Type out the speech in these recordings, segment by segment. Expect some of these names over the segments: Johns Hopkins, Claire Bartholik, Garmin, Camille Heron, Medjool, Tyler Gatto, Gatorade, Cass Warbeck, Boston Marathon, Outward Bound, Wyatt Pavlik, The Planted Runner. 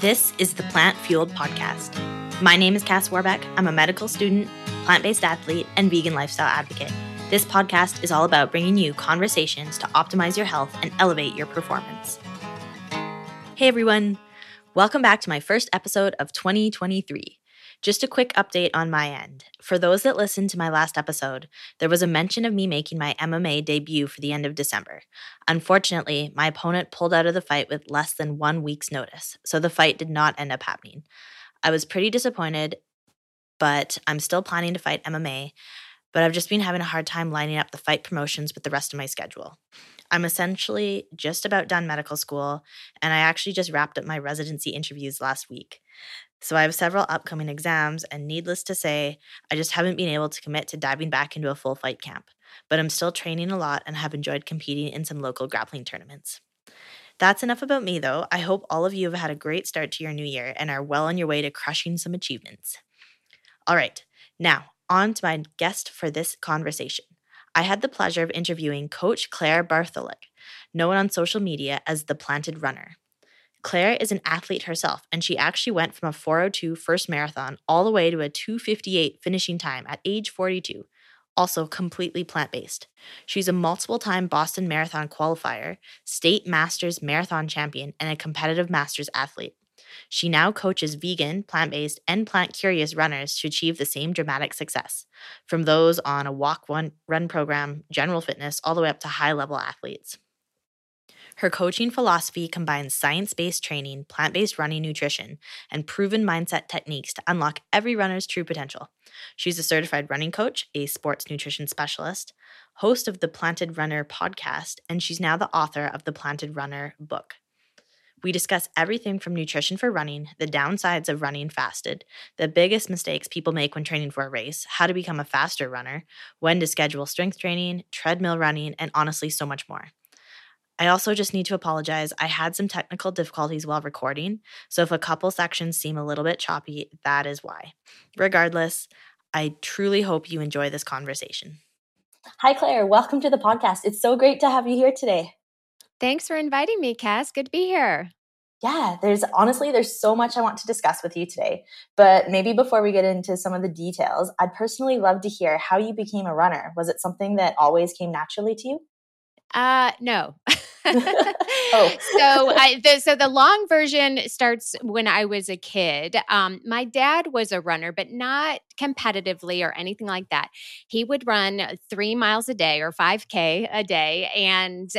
This is the Plant Fueled Podcast. My name is Cass Warbeck. I'm a medical student, plant-based athlete, and vegan lifestyle advocate. This podcast is all about bringing you conversations to optimize your health and elevate your performance. Hey everyone, welcome back to my first episode of 2023. Just a quick update on my end. For those that listened to my last episode, there was a mention of me making my MMA debut for the end of December. Unfortunately, my opponent pulled out of the fight with less than 1 week's notice, so the fight did not end up happening. I was pretty disappointed, but I'm still planning to fight MMA, but I've just been having a hard time lining up the fight promotions with the rest of my schedule. I'm essentially just about done medical school, and I actually just wrapped up my residency interviews last week. So I have several upcoming exams, and needless to say, I just haven't been able to commit to diving back into a full fight camp. But I'm still training a lot and have enjoyed competing in some local grappling tournaments. That's enough about me, though. I hope all of you have had a great start to your new year and are well on your way to crushing some achievements. All right, now on to my guest for this conversation. I had the pleasure of interviewing Coach Claire Bartholik, known on social media as The Planted Runner. Claire is an athlete herself, and she actually went from a 4:02 first marathon all the way to a 2:58 finishing time at age 42, also completely plant-based. She's a multiple-time Boston Marathon qualifier, state masters marathon champion, and a competitive masters athlete. She now coaches vegan, plant-based, and plant-curious runners to achieve the same dramatic success, from those on a walk-run program, general fitness, all the way up to high-level athletes. Her coaching philosophy combines science-based training, plant-based running nutrition, and proven mindset techniques to unlock every runner's true potential. She's a certified running coach, a sports nutrition specialist, host of the Planted Runner podcast, and she's now the author of the Planted Runner book. We discuss everything from nutrition for running, the downsides of running fasted, the biggest mistakes people make when training for a race, how to become a faster runner, when to schedule strength training, treadmill running, and honestly, so much more. I also just need to apologize. I had some technical difficulties while recording, so if a couple sections seem a little bit choppy, that is why. Regardless, I truly hope you enjoy this conversation. Hi, Claire. Welcome to the podcast. It's so great to have you here today. Thanks for inviting me, Cass. Good to be here. Yeah, there's so much I want to discuss with you today, but maybe before we get into some of the details, I'd personally love to hear how you became a runner. Was it something that always came naturally to you? No. Oh. So the long version starts when I was a kid. My dad was a runner, but not competitively or anything like that. He would run 3 miles a day or 5K a day and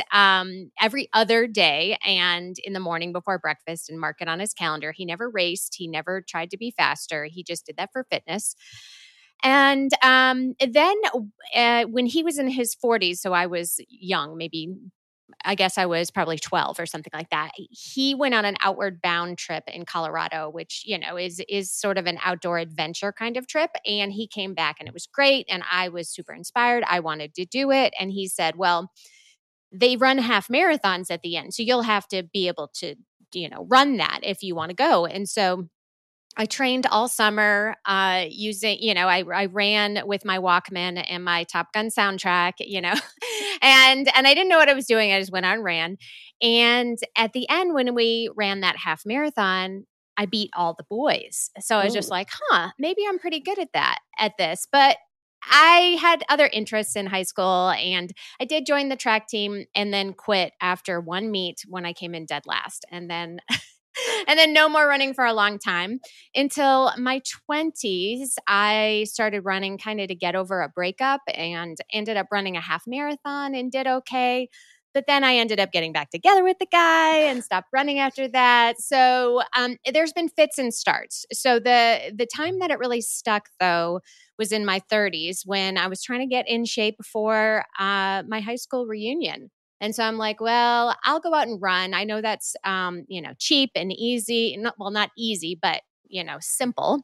every other day and in the morning before breakfast and mark it on his calendar. He never raced. He never tried to be faster. He just did that for fitness. And then when he was in his 40s, so I was young, I was probably 12 or something like that. He went on an Outward Bound trip in Colorado, which, is sort of an outdoor adventure kind of trip. And he came back and it was great. And I was super inspired. I wanted to do it. And he said, well, they run half marathons at the end. So you'll have to be able to, run that if you want to go. And so I trained all summer I ran with my Walkman and my Top Gun soundtrack, and I didn't know what I was doing. I just went out and ran. And at the end, when we ran that half marathon, I beat all the boys. So I was just like, maybe I'm pretty good at this. But I had other interests in high school, and I did join the track team and then quit after one meet when I came in dead last. And then no more running for a long time. Until my 20s, I started running kind of to get over a breakup and ended up running a half marathon and did okay. But then I ended up getting back together with the guy and stopped running after that. So there's been fits and starts. So the time that it really stuck, though, was in my 30s when I was trying to get in shape for my high school reunion. And so I'm like, well, I'll go out and run. I know that's, cheap and easy. Not easy, but, simple.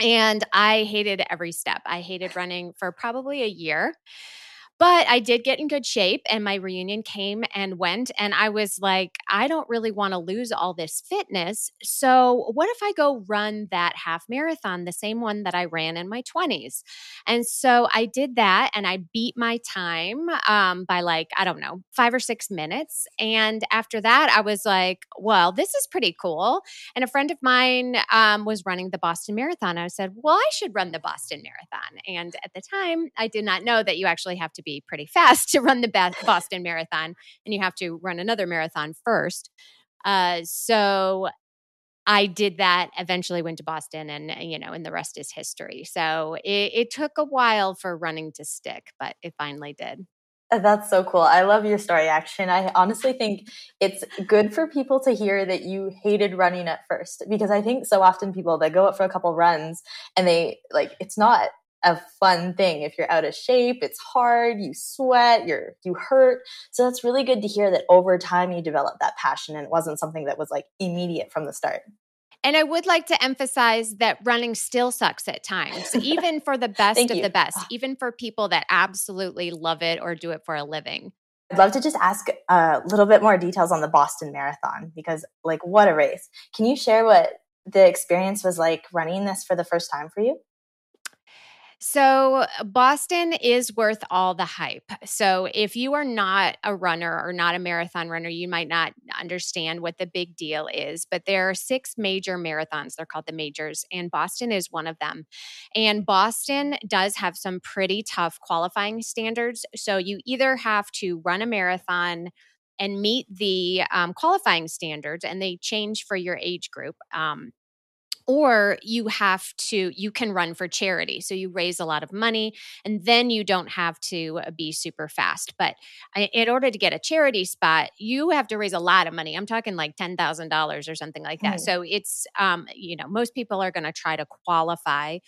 And I hated every step. I hated running for probably a year. But I did get in good shape, and my reunion came and went, and I was like, I don't really want to lose all this fitness. So what if I go run that half marathon, the same one that I ran in my 20s? And so I did that, and I beat my time by like, I don't know, 5 or 6 minutes. And after that, I was like, well, this is pretty cool. And a friend of mine was running the Boston Marathon. I said, well, I should run the Boston Marathon. And at the time, I did not know that you actually have to be pretty fast to run the Boston Marathon, and you have to run another marathon first. So I did that, eventually went to Boston, and the rest is history. So it took a while for running to stick, but it finally did. That's so cool. I love your story, Action. I honestly think it's good for people to hear that you hated running at first, because I think so often people, they go up for a couple runs and they like, it's not a fun thing. If you're out of shape, it's hard, you sweat, you hurt. So that's really good to hear that over time you developed that passion, and it wasn't something that was like immediate from the start. And I would like to emphasize that running still sucks at times, even for the best of the best, even for people that absolutely love it or do it for a living. I'd love to just ask a little bit more details on the Boston Marathon, because like, what a race. Can you share what the experience was like running this for the first time for you? So Boston is worth all the hype. So if you are not a runner or not a marathon runner, you might not understand what the big deal is, but there are 6 major marathons. They're called the majors, and Boston is one of them. And Boston does have some pretty tough qualifying standards. So you either have to run a marathon and meet the qualifying standards, and they change for your age group. Or you can run for charity. So you raise a lot of money, and then you don't have to be super fast. But in order to get a charity spot, you have to raise a lot of money. I'm talking like $10,000 or something like that. Mm. So it's, most people are going to try to qualify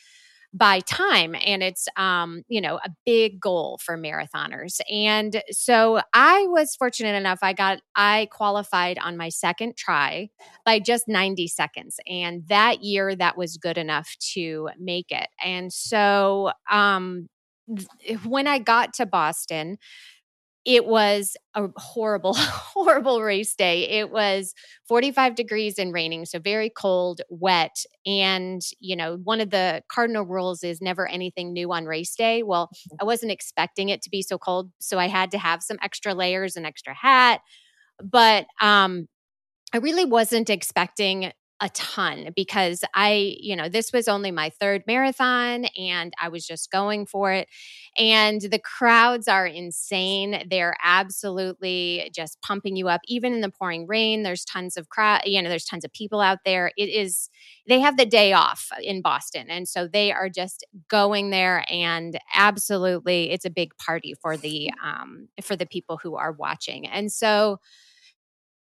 by time. And it's, a big goal for marathoners. And so I was fortunate enough. I qualified on my second try by just 90 seconds. And that year that was good enough to make it. And so, when I got to Boston, it was a horrible, horrible race day. It was 45 degrees and raining, so very cold, wet. And, one of the cardinal rules is never anything new on race day. Well, I wasn't expecting it to be so cold, so I had to have some extra layers, an extra hat. But I really wasn't expecting a ton, because this was only my third marathon, and I was just going for it. And the crowds are insane. They're absolutely just pumping you up. Even in the pouring rain, there's tons of crowd, there's tons of people out there. They have the day off in Boston. And so they are just going there, and absolutely it's a big party for the people who are watching. And so,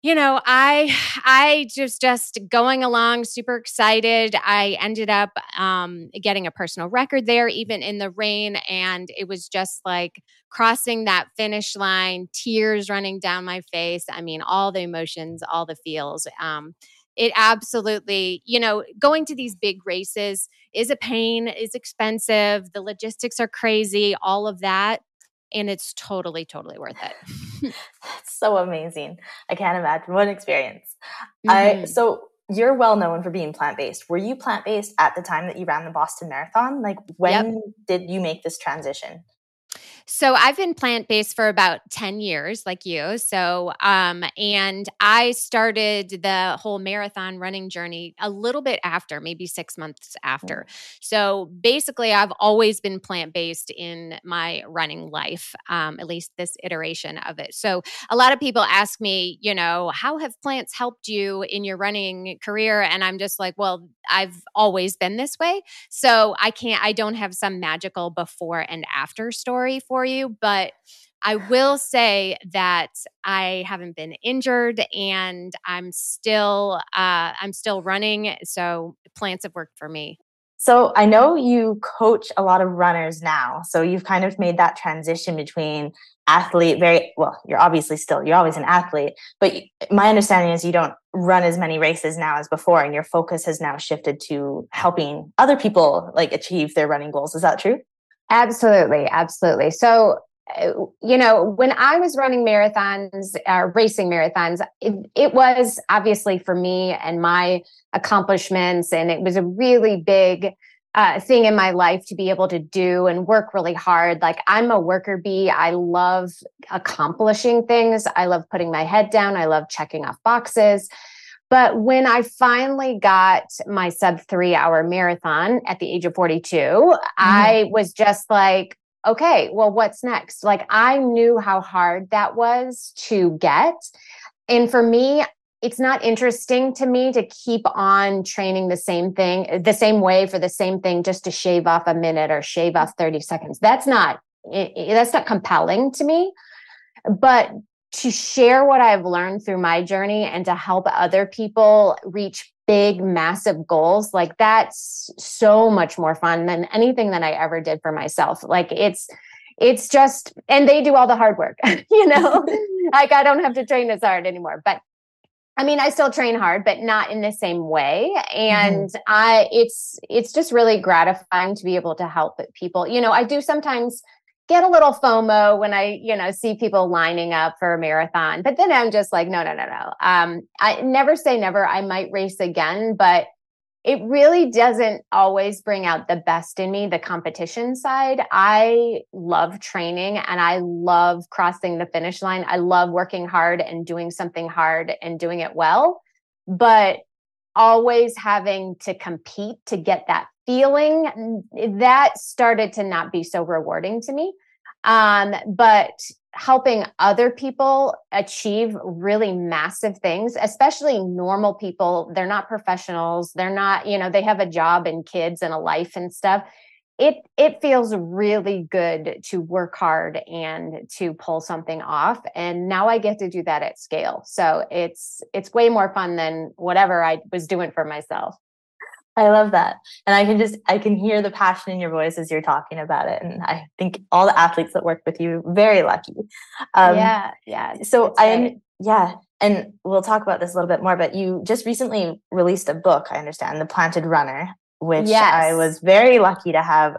I just going along, super excited. I ended up getting a personal record there, even in the rain. And it was just like crossing that finish line, tears running down my face. I mean, all the emotions, all the feels. It absolutely, going to these big races is a pain, is expensive. The logistics are crazy, all of that. And it's totally, totally worth it. That's so amazing. I can't imagine. What an experience. Mm-hmm. So you're well known for being plant-based. Were you plant-based at the time that you ran the Boston Marathon? Like, when did you make this transition? So I've been plant-based for about 10 years, like you. So, and I started the whole marathon running journey a little bit after, maybe 6 months after. So basically, I've always been plant-based in my running life, at least this iteration of it. So a lot of people ask me, how have plants helped you in your running career? And I'm just like, well, I've always been this way. So I don't have some magical before and after story for you, but I will say that I haven't been injured, and I'm still running. So plants have worked for me. So I know you coach a lot of runners now. So you've kind of made that transition between athlete, you're obviously you're always an athlete, but my understanding is you don't run as many races now as before, and your focus has now shifted to helping other people like achieve their running goals. Is that true? Absolutely. So you know, when I was running marathons, racing marathons, it was obviously for me and my accomplishments. And it was a really big thing in my life to be able to do and work really hard. Like, I'm a worker bee. I love accomplishing things. I love putting my head down. I love checking off boxes. But when I finally got my sub-3-hour marathon at the age of 42, I was just like, okay, well, what's next? Like, I knew how hard that was to get. And for me, it's not interesting to me to keep on training the same thing, the same way for the same thing, just to shave off a minute or shave off 30 seconds. That's not compelling to me. But to share what I've learned through my journey and to help other people reach big, massive goals, like, that's so much more fun than anything that I ever did for myself. Like, it's just, and they do all the hard work, you know, like, I don't have to train as hard anymore, but I mean, I still train hard, but not in the same way. And it's just really gratifying to be able to help people. You know, I do sometimes get a little FOMO when I, you know, see people lining up for a marathon, but then I'm just like, no. I never say never. I might race again, but it really doesn't always bring out the best in me, the competition side. I love training and I love crossing the finish line. I love working hard and doing something hard and doing it well, but always having to compete to get that feeling, that started to not be so rewarding to me. But helping other people achieve really massive things, especially normal people, they're not professionals, they're not, you know, they have a job and kids and a life and stuff. It feels really good to work hard and to pull something off. And now I get to do that at scale. So it's way more fun than whatever I was doing for myself. I love that. And I can hear the passion in your voice as you're talking about it. And I think all the athletes that work with you, very lucky. Yeah. So yeah. And we'll talk about this a little bit more, but you just recently released a book, I understand, The Planted Runner, which I was very lucky to have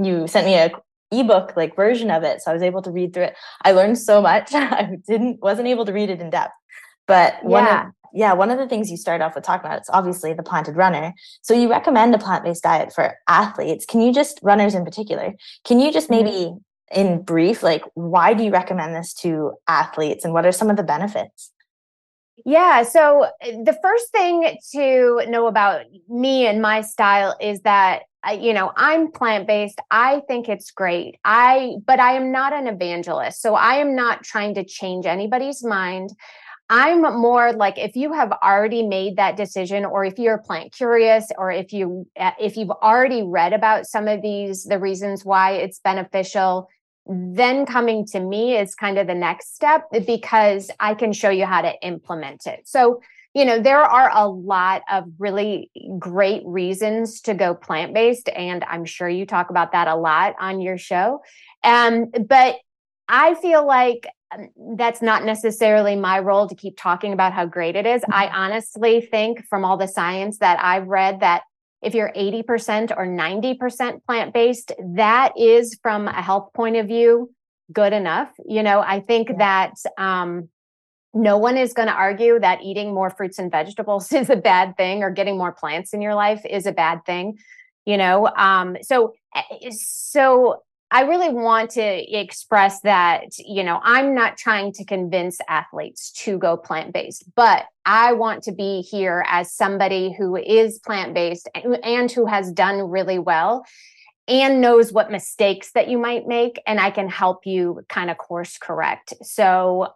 you sent me a ebook like version of it. So I was able to read through it. I learned so much. I wasn't able to read it in depth, but one of the things you start off with talking about, it's obviously The Planted Runner. So you recommend a plant-based diet for athletes. Runners in particular, can you just maybe in brief, like, why do you recommend this to athletes and what are some of the benefits? Yeah. So the first thing to know about me and my style is that, you know, I'm plant-based. I think it's great. But I am not an evangelist. So I am not trying to change anybody's mind. I'm more like, if you have already made that decision, or if you're plant curious, or if you've already read about some of these, the reasons why it's beneficial, then coming to me is kind of the next step, because I can show you how to implement it. So, you know, there are a lot of really great reasons to go plant-based, and I'm sure you talk about that a lot on your show. But I feel like that's not necessarily my role to keep talking about how great it is. I honestly think, from all the science that I've read, that if you're 80% or 90% plant-based, that is, from a health point of view, good enough. You know, I think that no one is going to argue that eating more fruits and vegetables is a bad thing, or getting more plants in your life is a bad thing, you know? So I really want to express that, you know, I'm not trying to convince athletes to go plant-based, but I want to be here as somebody who is plant-based and who has done really well and knows what mistakes that you might make, and I can help you kind of course correct. So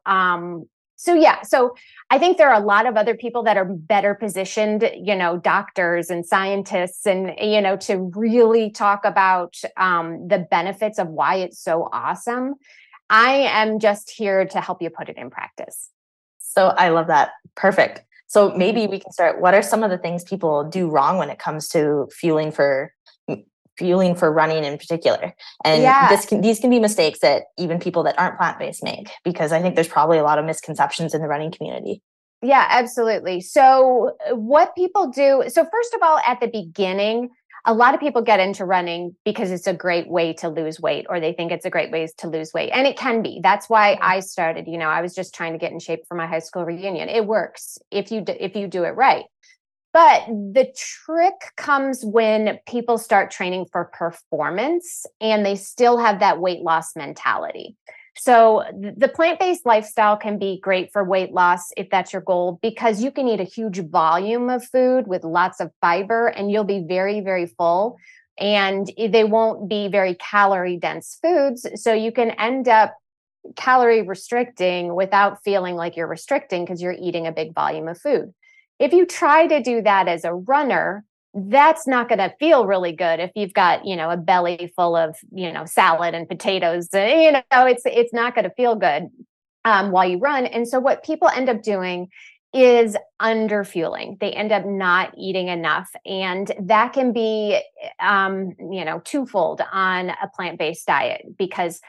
I think there are a lot of other people that are better positioned, you know, doctors and scientists, and, you know, to really talk about the benefits of why it's so awesome. I am just here to help you put it in practice. So I love that. Perfect. So maybe we can start. What are some of the things people do wrong when it comes to fueling for running in particular? And these can be mistakes that even people that aren't plant-based make, because I think there's probably a lot of misconceptions in the running community. Yeah, absolutely. So what people do, so first of all, at the beginning, a lot of people get into running because it's a great way to lose weight, or they think it's a great way to lose weight. And it can be. That's why I started, you know, I was just trying to get in shape for my high school reunion. It works if you do it right. But the trick comes when people start training for performance and they still have that weight loss mentality. So the plant-based lifestyle can be great for weight loss if that's your goal, because you can eat a huge volume of food with lots of fiber and you'll be very, very full, and they won't be very calorie dense foods. So you can end up calorie restricting without feeling like you're restricting because you're eating a big volume of food. If you try to do that as a runner, that's not going to feel really good if you've got, you know, a belly full of, you know, salad and potatoes. You know, it's not going to feel good while you run. And so what people end up doing is underfueling. They end up not eating enough. And that can be, you know, twofold on a plant-based diet, because,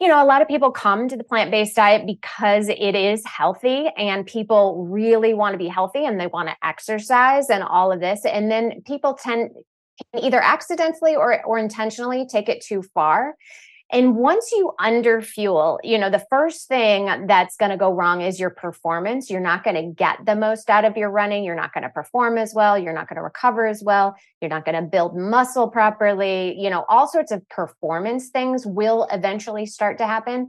you know, a lot of people come to the plant-based diet because it is healthy and people really want to be healthy and they want to exercise and all of this. And then people can either accidentally or intentionally take it too far. And once you underfuel, you know, the first thing that's going to go wrong is your performance. You're not going to get the most out of your running. You're not going to perform as well. You're not going to recover as well. You're not going to build muscle properly. You know, all sorts of performance things will eventually start to happen.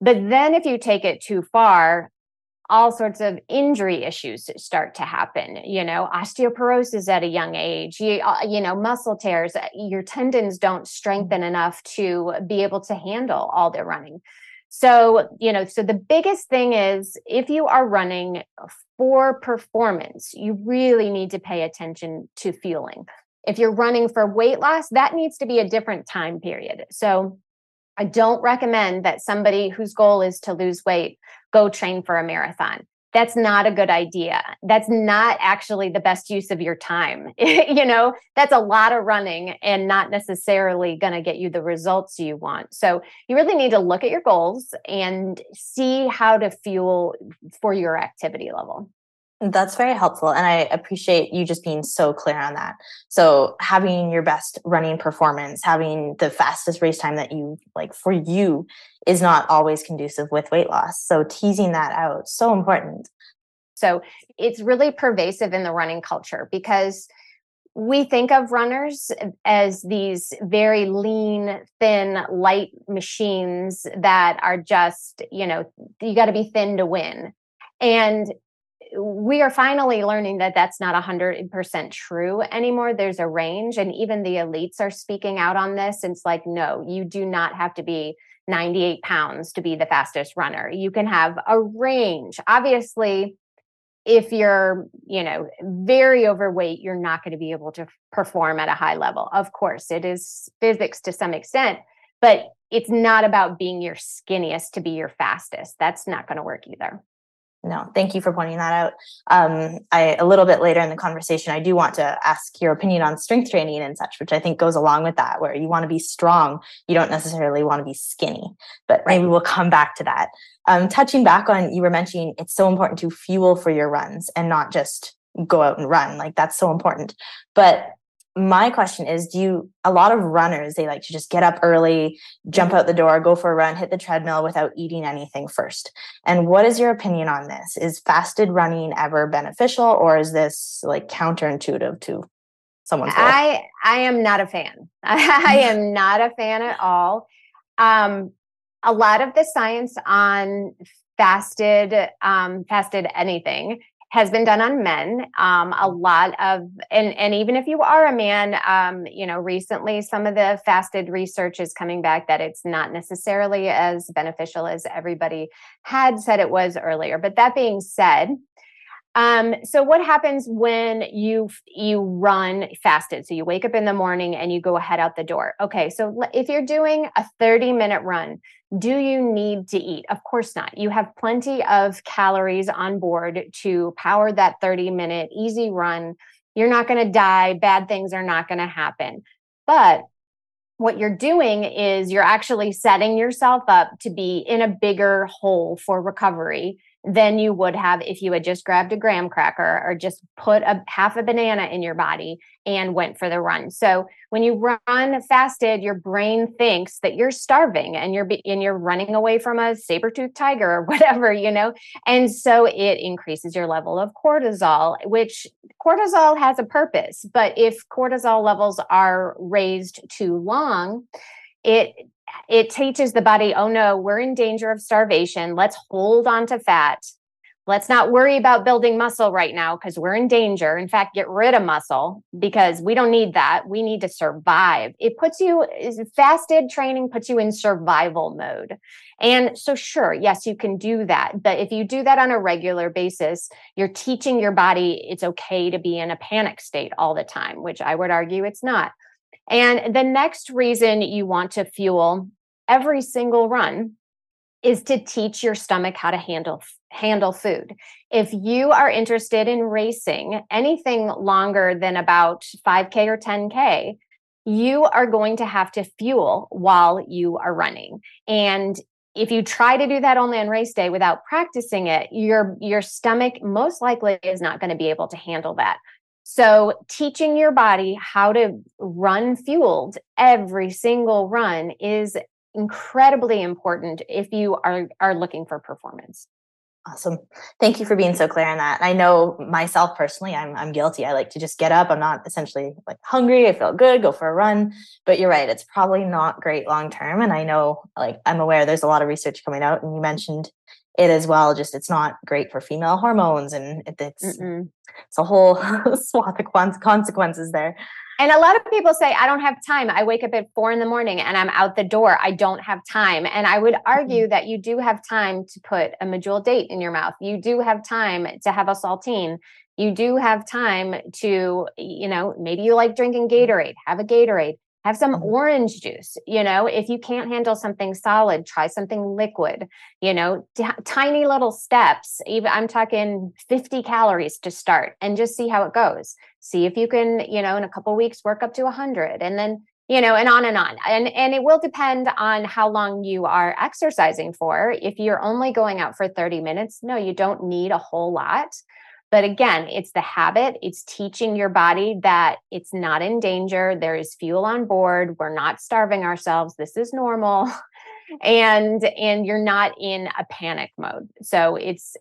But then if you take it too far, all sorts of injury issues start to happen, you know, osteoporosis at a young age, you know, muscle tears, your tendons don't strengthen enough to be able to handle all their running. So, you know, so the biggest thing is if you are running for performance, you really need to pay attention to fueling. If you're running for weight loss, that needs to be a different time period. So I don't recommend that somebody whose goal is to lose weight go train for a marathon. That's not a good idea. That's not actually the best use of your time. You know, that's a lot of running and not necessarily going to get you the results you want. So you really need to look at your goals and see how to fuel for your activity level. That's very helpful. And I appreciate you just being so clear on that. So having your best running performance, having the fastest race time that you like for you is not always conducive with weight loss. So teasing that out, so important. So it's really pervasive in the running culture, because we think of runners as these very lean, thin, light machines that are just, you know, you got to be thin to win. And we are finally learning that that's not 100% true anymore. There's a range, and even the elites are speaking out on this. And it's like, no, you do not have to be 98 pounds to be the fastest runner. You can have a range. Obviously, if you're, you know, very overweight, you're not going to be able to perform at a high level. Of course, it is physics to some extent, but it's not about being your skinniest to be your fastest. That's not going to work either. No, thank you for pointing that out. A little bit later in the conversation, I do want to ask your opinion on strength training and such, which I think goes along with that, where you want to be strong. You don't necessarily want to be skinny, but maybe we'll come back to that. Touching back on, you were mentioning it's so important to fuel for your runs and not just go out and run. Like, that's so important. But my question is, a lot of runners, they like to just get up early, jump out the door, go for a run, hit the treadmill without eating anything first. And what is your opinion on this? Is fasted running ever beneficial, or is this like counterintuitive to someone's goal? I am not a fan. I am not a fan at all. A lot of the science on fasted anything has been done on men. A lot of, and even if you are a man, you know, recently some of the fasted research is coming back that it's not necessarily as beneficial as everybody had said it was earlier. But that being said, so what happens when you run fasted? So you wake up in the morning and you go ahead out the door. Okay. So if you're doing a 30-minute run, do you need to eat? Of course not. You have plenty of calories on board to power that 30-minute easy run. You're not going to die. Bad things are not going to happen. But what you're doing is you're actually setting yourself up to be in a bigger hole for recovery than you would have if you had just grabbed a graham cracker or just put a half a banana in your body and went for the run. So when you run fasted, your brain thinks that you're starving and you're running away from a saber-toothed tiger or whatever, you know? And so it increases your level of cortisol, which cortisol has a purpose, but if cortisol levels are raised too long, it teaches the body, oh no, we're in danger of starvation. Let's hold on to fat. Let's not worry about building muscle right now because we're in danger. In fact, get rid of muscle because we don't need that. We need to survive. Fasted training puts you in survival mode. And so sure, yes, you can do that. But if you do that on a regular basis, you're teaching your body it's okay to be in a panic state all the time, which I would argue it's not. And the next reason you want to fuel every single run is to teach your stomach how to handle food. If you are interested in racing anything longer than about 5K or 10K, you are going to have to fuel while you are running. And if you try to do that only on race day without practicing it, your stomach most likely is not going to be able to handle that. So teaching your body how to run fueled every single run is incredibly important if you are looking for performance. Awesome. Thank you for being so clear on that. I know myself personally, I'm guilty. I like to just get up. I'm not essentially like hungry. I feel good, go for a run, but you're right. It's probably not great long-term. And I know like, I'm aware there's a lot of research coming out and you mentioned it as well. Just, it's not great for female hormones and it's a whole swath of consequences there. And a lot of people say, I don't have time. I wake up at 4 a.m. and I'm out the door. I don't have time. And I would argue that you do have time to put a medjool date in your mouth. You do have time to have a saltine. You do have time to, you know, maybe you like drinking Gatorade, have a Gatorade, have some orange juice. You know, if you can't handle something solid, try something liquid, you know, tiny little steps. Even I'm talking 50 calories to start and just see how it goes. See if you can, you know, in a couple of weeks, work up to 100 and then, you know, and on and on. And it will depend on how long you are exercising for. If you're only going out for 30 minutes, no, you don't need a whole lot. But again, it's the habit. It's teaching your body that it's not in danger. There is fuel on board. We're not starving ourselves. This is normal. And you're not in a panic mode. So it's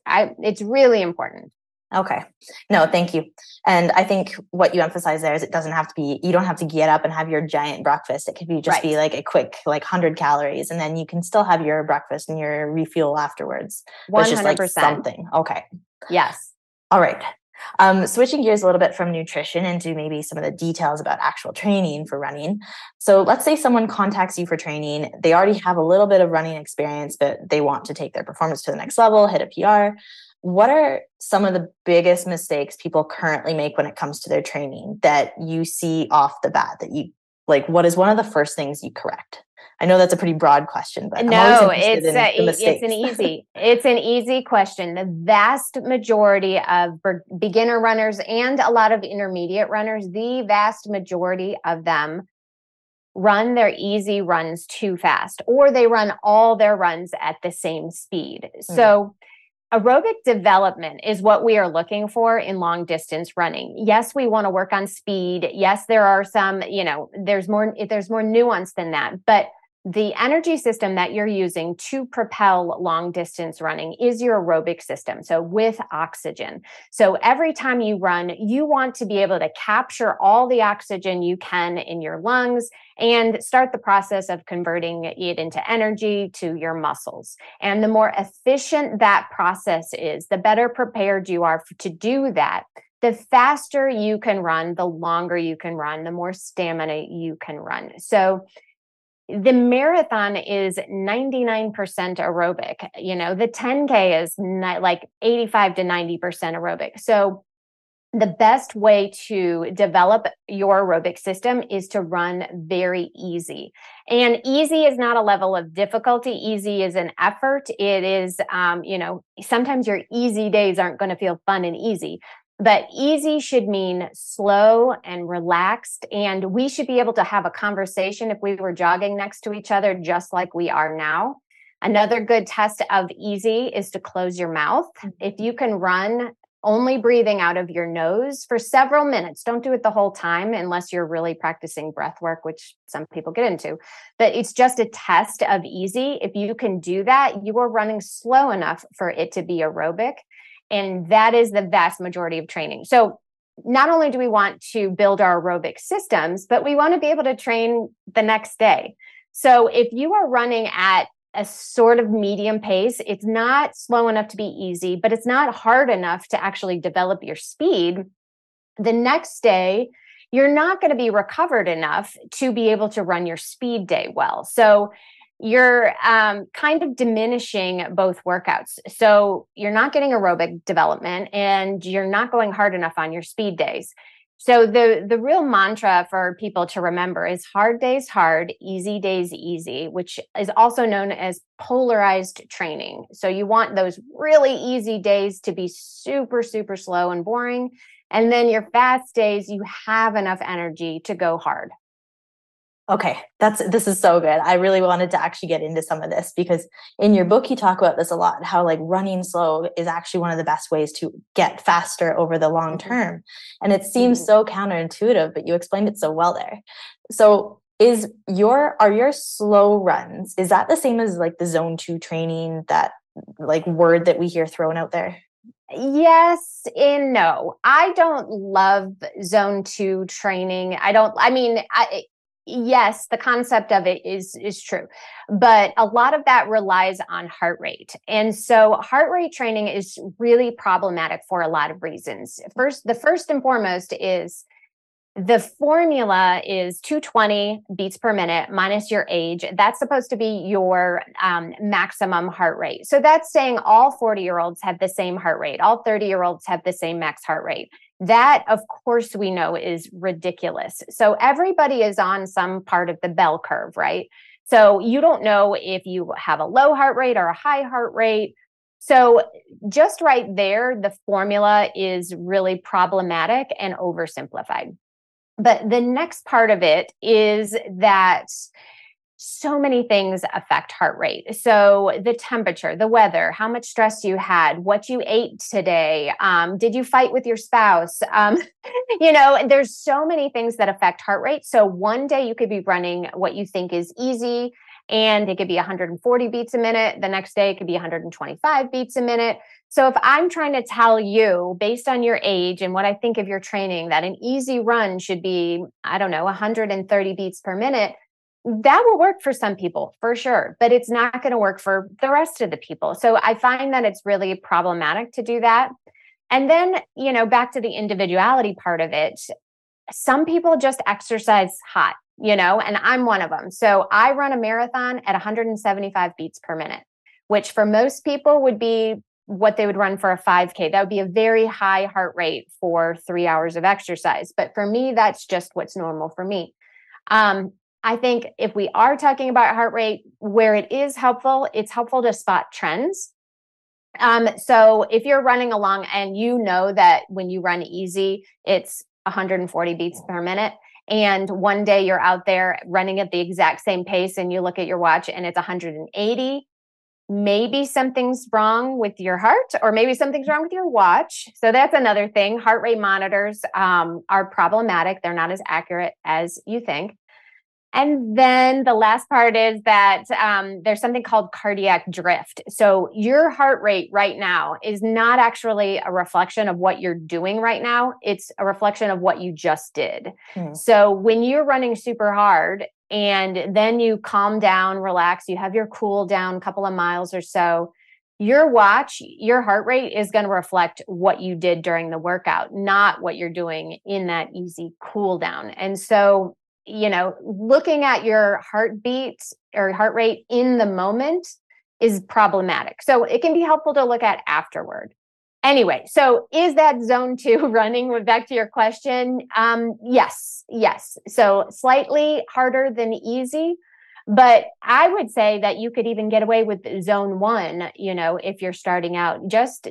really important. Okay. No, thank you. And I think what you emphasize there is it doesn't have to be, you don't have to get up and have your giant breakfast. It could be just be like a quick, like 100 calories, and then you can still have your breakfast and your refuel afterwards. 100%. It's just like something. Okay. Yes. All right. Switching gears a little bit from nutrition into maybe some of the details about actual training for running. So let's say someone contacts you for training. They already have a little bit of running experience, but they want to take their performance to the next level, hit a PR. What are some of the biggest mistakes people currently make when it comes to their training that you see off the bat that you like, what is one of the first things you correct? I know that's a pretty broad question, but it's an easy question. The vast majority of beginner runners and a lot of intermediate runners, the vast majority of them run their easy runs too fast, or they run all their runs at the same speed. So aerobic development is what we are looking for in long distance running. Yes, we want to work on speed. Yes, there are some, you know, there's more nuance than that, but the energy system that you're using to propel long distance running is your aerobic system. So with oxygen. So every time you run, you want to be able to capture all the oxygen you can in your lungs and start the process of converting it into energy to your muscles. And the more efficient that process is, the better prepared you are to do that. The faster you can run, the longer you can run, the more stamina you can run. So the marathon is 99% aerobic. You know, the 10K is like 85 to 90% aerobic. So the best way to develop your aerobic system is to run very easy. And easy is not a level of difficulty. Easy is an effort. It is, you know, sometimes your easy days aren't going to feel fun and easy. But easy should mean slow and relaxed. And we should be able to have a conversation if we were jogging next to each other, just like we are now. Another good test of easy is to close your mouth. If you can run only breathing out of your nose for several minutes, don't do it the whole time unless you're really practicing breath work, which some people get into, but it's just a test of easy. If you can do that, you are running slow enough for it to be aerobic. And that is the vast majority of training. So not only do we want to build our aerobic systems, but we want to be able to train the next day. So if you are running at a sort of medium pace, it's not slow enough to be easy, but it's not hard enough to actually develop your speed. The next day, you're not going to be recovered enough to be able to run your speed day well. So you're kind of diminishing both workouts. So you're not getting aerobic development and you're not going hard enough on your speed days. So the real mantra for people to remember is hard days hard, easy days easy, which is also known as polarized training. So you want those really easy days to be super, super slow and boring. And then your fast days, you have enough energy to go hard. Okay, this is so good. I really wanted to actually get into some of this because in your book, you talk about this a lot, how like running slow is actually one of the best ways to get faster over the long term. And it seems so counterintuitive, but you explained it so well there. So are your slow runs, is that the same as like the zone 2 training, that like word that we hear thrown out there? Yes and no. I don't love zone 2 training. Yes, the concept of it is true, but a lot of that relies on heart rate. And so heart rate training is really problematic for a lot of reasons. First and foremost is the formula is 220 beats per minute minus your age. That's supposed to be your maximum heart rate. So that's saying all 40-year-olds have the same heart rate. All 30-year-olds have the same max heart rate. That, of course, we know is ridiculous. So everybody is on some part of the bell curve, right? So you don't know if you have a low heart rate or a high heart rate. So just right there, the formula is really problematic and oversimplified. But the next part of it is that so many things affect heart rate. So the temperature, the weather, how much stress you had, what you ate today, did you fight with your spouse? There's so many things that affect heart rate. So one day you could be running what you think is easy and it could be 140 beats a minute. The next day it could be 125 beats a minute. So if I'm trying to tell you based on your age and what I think of your training that an easy run should be, 130 beats per minute, that will work for some people for sure, but it's not going to work for the rest of the people. So I find that it's really problematic to do that. And then, back to the individuality part of it, some people just exercise hot, and I'm one of them. So I run a marathon at 175 beats per minute, which for most people would be what they would run for a 5K. That would be a very high heart rate for 3 hours of exercise. But for me, that's just what's normal for me. I think if we are talking about heart rate, where it is helpful, it's helpful to spot trends. So if you're running along and you know that when you run easy, it's 140 beats per minute, and one day you're out there running at the exact same pace and you look at your watch and it's 180, maybe something's wrong with your heart or maybe something's wrong with your watch. So that's another thing. Heart rate monitors are problematic. They're not as accurate as you think. And then the last part is that there's something called cardiac drift. So your heart rate right now is not actually a reflection of what you're doing right now. It's a reflection of what you just did. Mm-hmm. So when you're running super hard and then you calm down, relax, you have your cool down, a couple of miles or so, your watch, your heart rate is going to reflect what you did during the workout, not what you're doing in that easy cool down. And so looking at your heartbeat or heart rate in the moment is problematic. So it can be helpful to look at afterward. Anyway, so is that zone 2 running? Back to your question. Yes. So slightly harder than easy, but I would say that you could even get away with zone 1, if you're starting out, just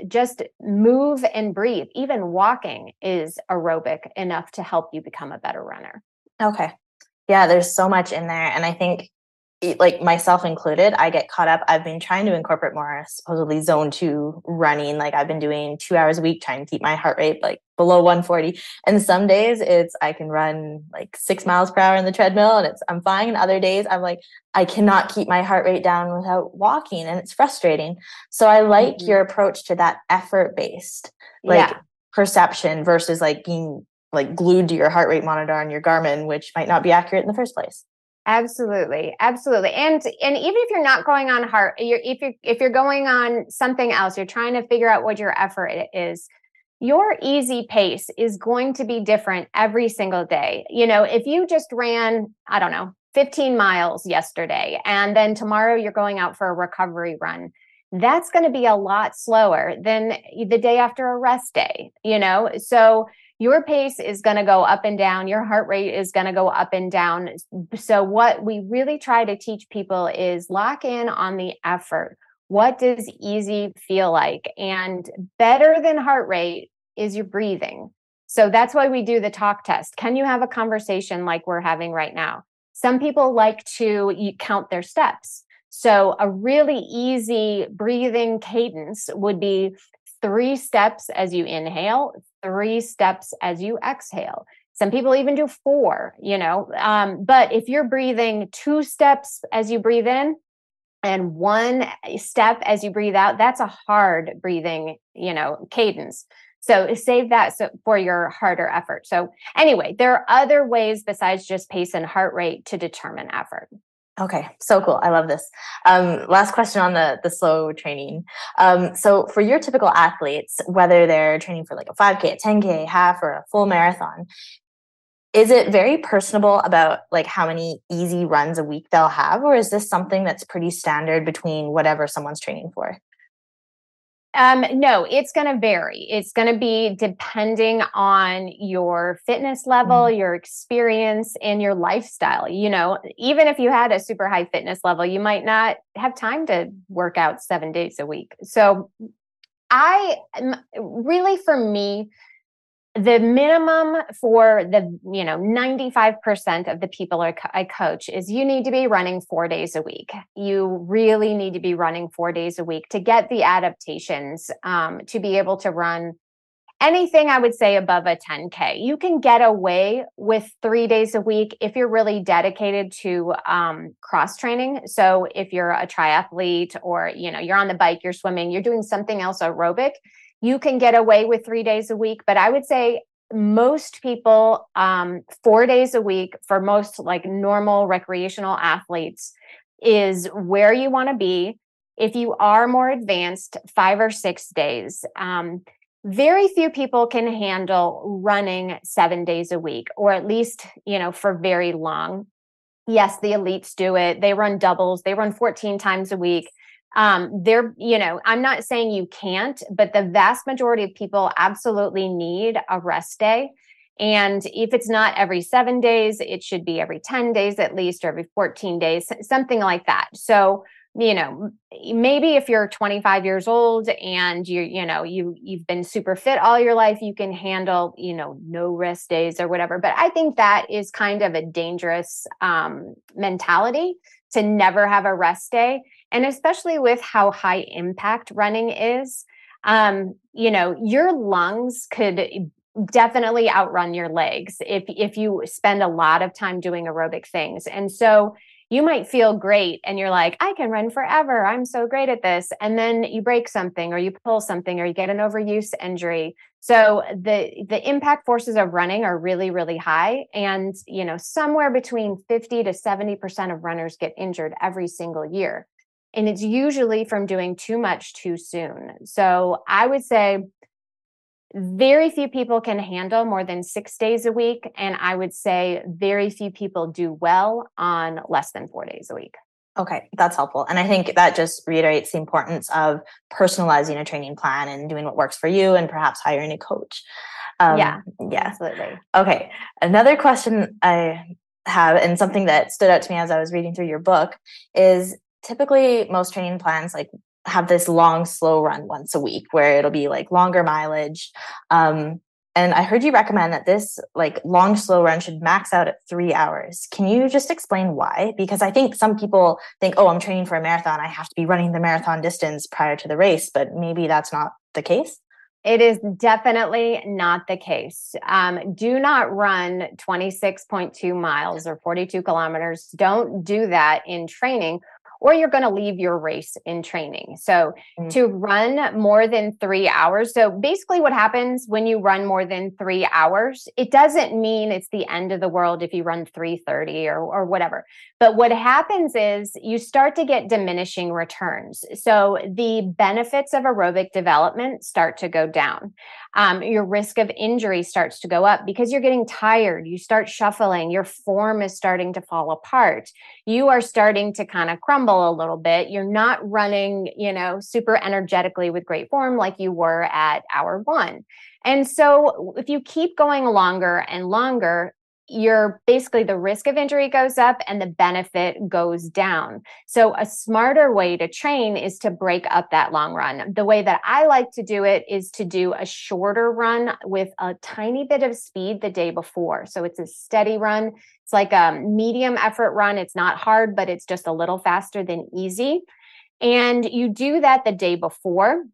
move and breathe. Even walking is aerobic enough to help you become a better runner. Okay. Yeah, there's so much in there. And I think like myself included, I get caught up. I've been trying to incorporate more supposedly zone 2 running. Like I've been doing 2 hours a week, trying to keep my heart rate like below 140. And some days it's, I can run like 6 miles per hour in the treadmill and it's, I'm flying. And other days I'm like, I cannot keep my heart rate down without walking. And it's frustrating. So I like your approach to that effort-based like perception versus like being like glued to your heart rate monitor on your Garmin, which might not be accurate in the first place. Absolutely. Absolutely. And even if you're not going on heart, if you're going on something else, you're trying to figure out what your effort is, your easy pace is going to be different every single day. You know, if you just ran, I don't know, 15 miles yesterday, and then tomorrow you're going out for a recovery run, that's going to be a lot slower than the day after a rest day, you know? So your pace is going to go up and down. Your heart rate is going to go up and down. So what we really try to teach people is lock in on the effort. What does easy feel like? And better than heart rate is your breathing. So that's why we do the talk test. Can you have a conversation like we're having right now? Some people like to count their steps. So a really easy breathing cadence would be 3 steps as you inhale, 3 steps as you exhale. Some people even do 4, you know, but if you're breathing 2 steps as you breathe in and 1 step as you breathe out, that's a hard breathing, you know, cadence. So save that for your harder effort. So anyway, there are other ways besides just pace and heart rate to determine effort. Okay. So cool. I love this. Last question on the slow training. So for your typical athletes, whether they're training for like a 5K, a 10K, half, or a full marathon, is it very personable about like how many easy runs a week they'll have? Or is this something that's pretty standard between whatever someone's training for? No, it's going to vary. It's going to be depending on your fitness level, your experience, and your lifestyle. You know, even if you had a super high fitness level, you might not have time to work out 7 days a week. So for me, the minimum for the, you know, 95% of the people I coach is you need to be running 4 days a week. You really need to be running 4 days a week to get the adaptations, to be able to run anything I would say above a 10K. You can get away with 3 days a week if you're really dedicated to cross training. So if you're a triathlete or, you know, you're on the bike, you're swimming, you're doing something else aerobic, you can get away with 3 days a week. But I would say most people, 4 days a week for most like normal recreational athletes is where you want to be. If you are more advanced, 5 or 6 days. Very few people can handle running 7 days a week, or at least, you know, for very long. Yes, the elites do it. They run doubles. They run 14 times a week. They're, you know, I'm not saying you can't, but the vast majority of people absolutely need a rest day. And if it's not every 7 days, it should be every 10 days at least, or every 14 days, something like that. So, you know, maybe if you're 25 years old and you've been super fit all your life, you can handle, you know, no rest days or whatever. But I think that is kind of a dangerous, mentality to never have a rest day. And especially with how high impact running is, you know, your lungs could definitely outrun your legs if you spend a lot of time doing aerobic things. And so you might feel great and you're like, I can run forever. I'm so great at this. And then you break something or you pull something or you get an overuse injury. So the impact forces of running are really, really high. And, you know, somewhere between 50 to 70% of runners get injured every single year. And it's usually from doing too much too soon. So I would say very few people can handle more than 6 days a week. And I would say very few people do well on less than 4 days a week. Okay, that's helpful. And I think that just reiterates the importance of personalizing a training plan and doing what works for you and perhaps hiring a coach. Yeah, absolutely. Okay. Another question I have, and something that stood out to me as I was reading through your book, is typically most training plans like have this long, slow run once a week where it'll be like longer mileage. And I heard you recommend that this like long, slow run should max out at 3 hours. Can you just explain why? Because I think some people think, oh, I'm training for a marathon. I have to be running the marathon distance prior to the race, but maybe that's not the case. It is definitely not the case. Do not run 26.2 miles or 42 kilometers. Don't do that in training, or you're going to leave your race in training. So to run more than 3 hours. So basically what happens when you run more than 3 hours, it doesn't mean it's the end of the world if you run 3:30 or whatever. But what happens is you start to get diminishing returns. So the benefits of aerobic development start to go down. Your risk of injury starts to go up because you're getting tired. You start shuffling. Your form is starting to fall apart. You are starting to kind of crumble a little bit. You're not running, you know, super energetically with great form like you were at hour one. And so if you keep going longer and longer, you're basically the risk of injury goes up and the benefit goes down. So a smarter way to train is to break up that long run. The way that I like to do it is to do a shorter run with a tiny bit of speed the day before. So it's a steady run. It's like a medium effort run. It's not hard, but it's just a little faster than easy. And you do that the day before,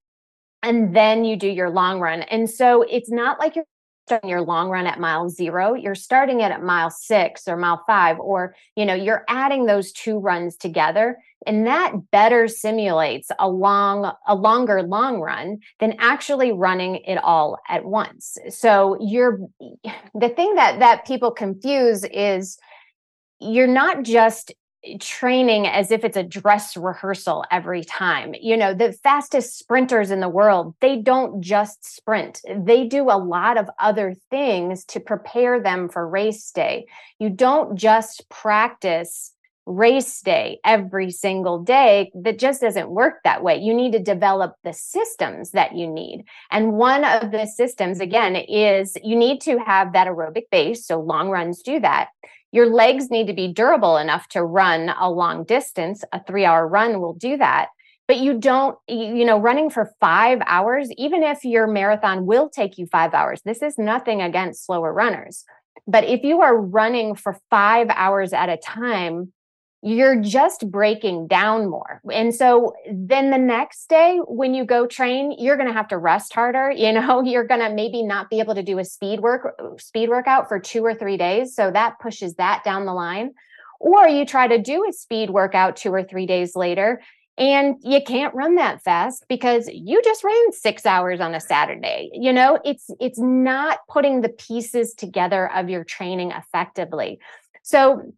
and then you do your long run. And so it's not like you're starting your long run at mile zero, you're starting it at mile 6 or mile 5, or, you know, you're adding those two runs together. And that better simulates a longer long run than actually running it all at once. So the thing that people confuse is you're not just training as if it's a dress rehearsal every time. You know, the fastest sprinters in the world, they don't just sprint. They do a lot of other things to prepare them for race day. You don't just practice race day every single day. That just doesn't work that way. You need to develop the systems that you need. And one of the systems, again, is you need to have that aerobic base. So long runs do that. Your legs need to be durable enough to run a long distance. A 3-hour run will do that. But you don't, you know, running for 5 hours, even if your marathon will take you 5 hours, this is nothing against slower runners. But if you are running for 5 hours at a time, you're just breaking down more. And so then the next day when you go train, you're going to have to rest harder. You know, you're going to maybe not be able to do a speed workout for 2 or 3 days. So that pushes that down the line. Or you try to do a speed workout 2 or 3 days later, and you can't run that fast because you just ran 6 hours on a Saturday. You know, it's not putting the pieces together of your training effectively. So,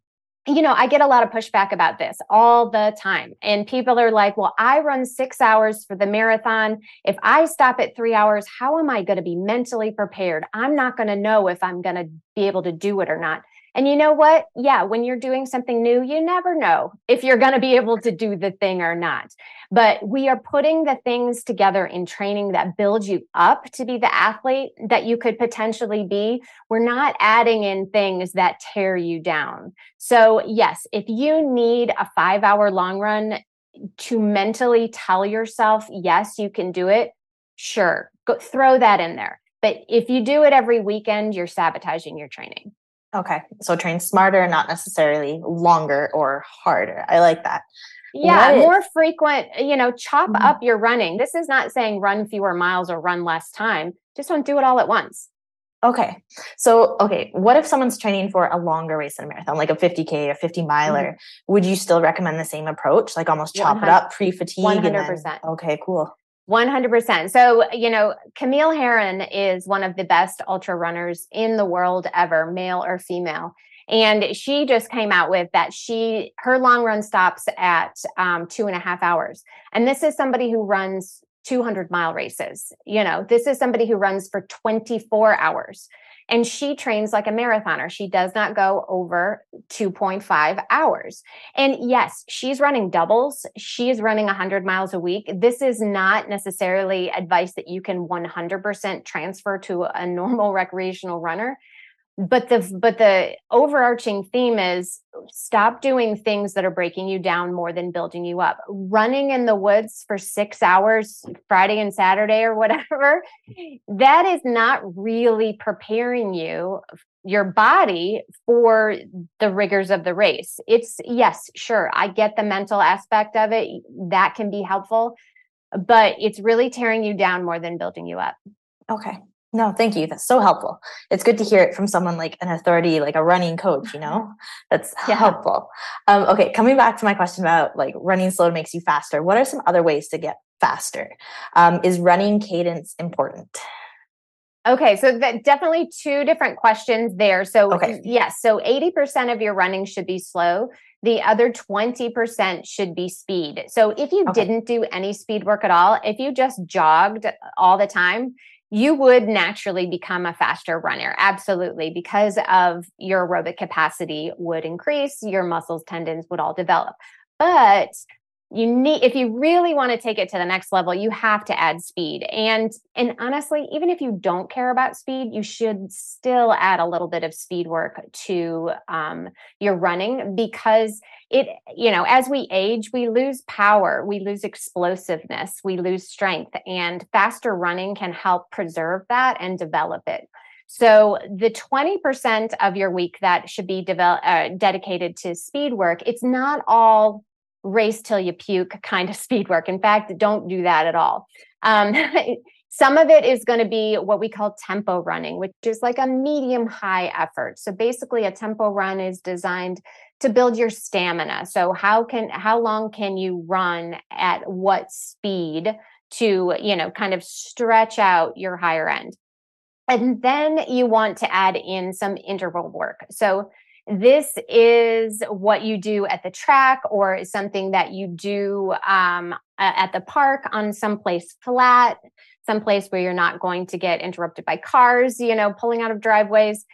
you know, I get a lot of pushback about this all the time. And people are like, well, I run 6 hours for the marathon. If I stop at 3 hours, how am I going to be mentally prepared? I'm not going to know if I'm going to be able to do it or not. And you know what? Yeah, when you're doing something new, you never know if you're going to be able to do the thing or not. But we are putting the things together in training that build you up to be the athlete that you could potentially be. We're not adding in things that tear you down. So yes, if you need a 5-hour long run to mentally tell yourself, yes, you can do it, sure, go throw that in there. But if you do it every weekend, you're sabotaging your training. Okay. So train smarter, not necessarily longer or harder. I like that. Yeah. More frequent, you know, chop up your running. This is not saying run fewer miles or run less time. Just don't do it all at once. Okay. So, okay. What if someone's training for a longer race than a marathon, like a 50K or 50 miler, would you still recommend the same approach? Like almost chop it up, pre-fatigue? 100%. Okay, cool. 100%. So, you know, Camille Heron is one of the best ultra runners in the world ever, male or female. And she just came out with that her long run stops at 2.5 hours. And this is somebody who runs 200-mile races. You know, this is somebody who runs for 24 hours. And she trains like a marathoner. She does not go over 2.5 hours. And yes, she's running doubles. She is running 100 miles a week. This is not necessarily advice that you can 100% transfer to a normal recreational runner. But the overarching theme is stop doing things that are breaking you down more than building you up. Running in the woods for 6 hours, Friday and Saturday or whatever, that is not really preparing you, your body, for the rigors of the race. It's, yes, sure, I get the mental aspect of it. That can be helpful, but it's really tearing you down more than building you up. Okay. No, thank you. That's so helpful. It's good to hear it from someone like an authority, like a running coach, you know, that's helpful. Okay. Coming back to my question about like running slow makes you faster. What are some other ways to get faster? Is running cadence important? Okay. So that definitely two different questions there. So yes. So 80% of your running should be slow. The other 20% should be speed. So if you didn't do any speed work at all, if you just jogged all the time, you would naturally become a faster runner. Absolutely. Because of your aerobic capacity would increase, your muscles, tendons would all develop. But you need, if you really want to take it to the next level, you have to add speed. And honestly, even if you don't care about speed, you should still add a little bit of speed work to your running, because it, you know, as we age, we lose power, we lose explosiveness, we lose strength, and faster running can help preserve that and develop it. So the 20% of your week that should be dedicated to speed work, it's not all race till you puke kind of speed work. In fact, don't do that at all. Some of it is going to be what we call tempo running, which is like a medium high effort. So basically a tempo run is designed to build your stamina. So how long can you run at what speed to, you know, kind of stretch out your higher end? And then you want to add in some interval work. So this is what you do at the track, or something that you do at the park on someplace flat, someplace where you're not going to get interrupted by cars, you know, pulling out of driveways.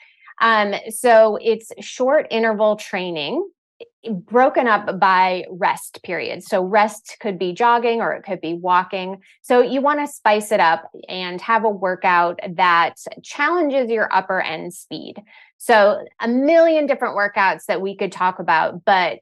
So it's short interval training broken up by rest periods. So rest could be jogging or it could be walking. So you want to spice it up and have a workout that challenges your upper end speed. So a million different workouts that we could talk about, but,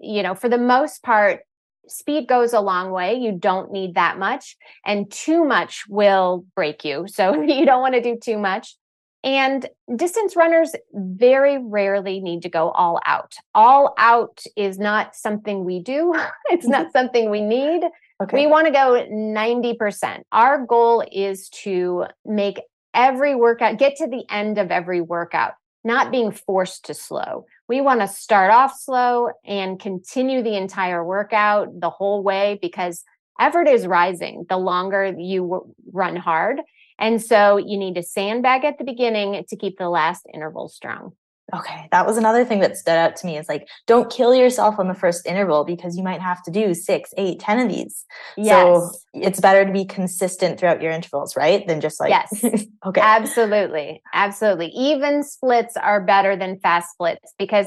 you know, for the most part, speed goes a long way. You don't need that much, and too much will break you. So you don't want to do too much. And distance runners very rarely need to go all out. All out is not something we do. It's not something we need. Okay. We want to go 90%. Our goal is to make every workout, get to the end of every workout, not being forced to slow. We want to start off slow and continue the entire workout the whole way, because effort is rising the longer you run hard. And so you need to sandbag at the beginning to keep the last interval strong. Okay. That was another thing that stood out to me, is like, don't kill yourself on the first interval, because you might have to do 6, 8, 10 of these. Yes. So it's better to be consistent throughout your intervals, right? Than just like, yes, okay. Absolutely. Absolutely. Even splits are better than fast splits, because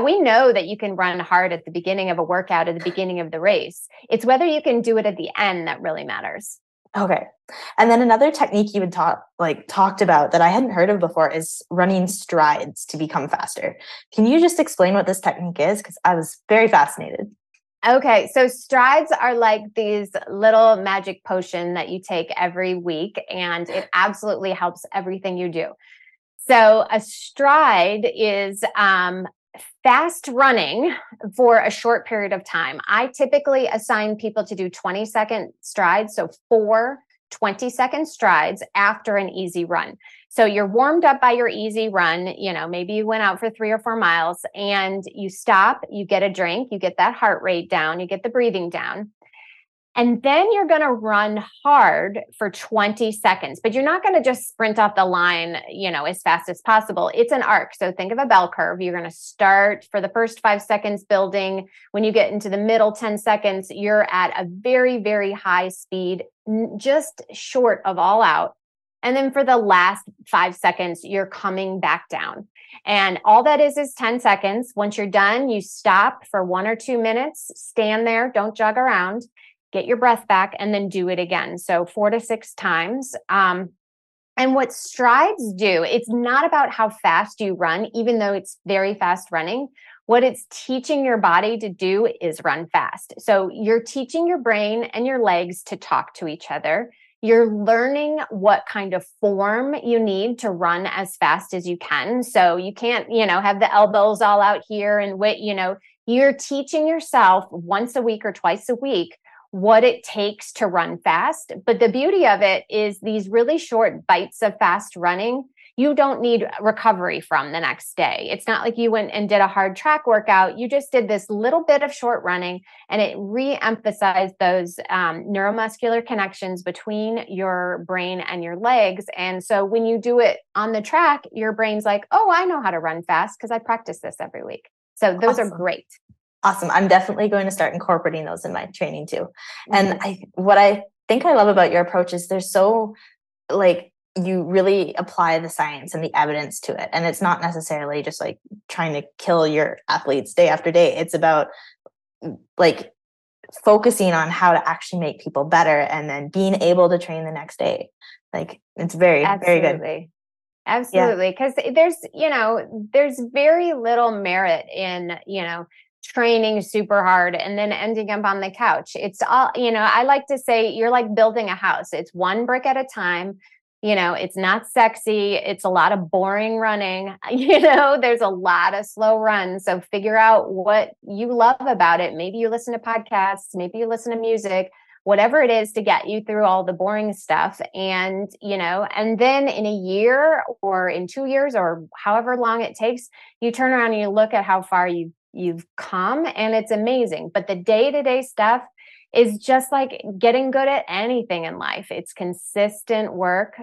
we know that you can run hard at the beginning of a workout, at the beginning of the race. It's whether you can do it at the end that really matters. Okay. And then another technique you had talked about that I hadn't heard of before is running strides to become faster. Can you just explain what this technique is? Because I was very fascinated. Okay. So strides are like these little magic potion that you take every week, and it absolutely helps everything you do. So a stride is fast running for a short period of time. I typically assign people to do 20-second strides. So 4 20-second strides after an easy run. So you're warmed up by your easy run. You know, maybe you went out for 3 or 4 miles, and you stop, you get a drink, you get that heart rate down, you get the breathing down. And then you're going to run hard for 20 seconds, but you're not going to just sprint off the line, you know, as fast as possible. It's an arc. So think of a bell curve. You're going to start for the first 5 seconds building. When you get into the middle 10 seconds, you're at a very, very high speed, just short of all out. And then for the last 5 seconds, you're coming back down. And all that is 10 seconds. Once you're done, you stop for 1 or 2 minutes, stand there, don't jog around. Get your breath back, and then do it again. So 4 to 6 times. And what strides do, it's not about how fast you run, even though it's very fast running. What it's teaching your body to do is run fast. So you're teaching your brain and your legs to talk to each other. You're learning what kind of form you need to run as fast as you can. So you can't, have the elbows all out here and you're teaching yourself once a week or twice a week what it takes to run fast. But the beauty of it is these really short bites of fast running, you don't need recovery from the next day. It's not like you went and did a hard track workout. You just did this little bit of short running, and it re-emphasized those neuromuscular connections between your brain and your legs. And so when you do it on the track, your brain's like, oh, I know how to run fast because I practice this every week. So those are great. Awesome. I'm definitely going to start incorporating those in my training too. And what I think I love about your approach is they're so you really apply the science and the evidence to it. And it's not necessarily just trying to kill your athletes day after day. It's about focusing on how to actually make people better and then being able to train the next day. It's very, very good. Absolutely. Because there's, there's very little merit in, training super hard and then ending up on the couch. It's all, I like to say you're like building a house. It's one brick at a time. It's not sexy. It's a lot of boring running. There's a lot of slow runs. So figure out what you love about it. Maybe you listen to podcasts, maybe you listen to music, whatever it is to get you through all the boring stuff. And, and then in a year or in 2 years or however long it takes, you turn around and you look at how far you've come, and it's amazing. But the day-to-day stuff is just like getting good at anything in life. It's consistent work,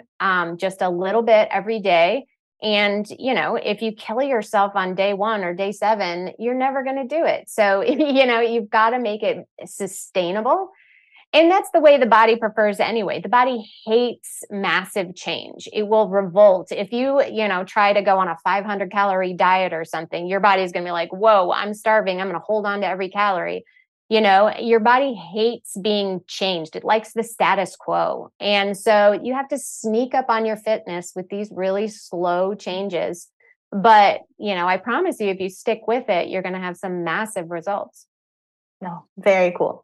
just a little bit every day. And, if you kill yourself on day one or day seven, you're never going to do it. So, you've got to make it sustainable. And that's the way the body prefers anyway. The body hates massive change. It will revolt. If you, try to go on a 500 calorie diet or something, your body's going to be like, whoa, I'm starving. I'm going to hold on to every calorie. Your body hates being changed. It likes the status quo. And so you have to sneak up on your fitness with these really slow changes. But, I promise you, if you stick with it, you're going to have some massive results. No, very cool.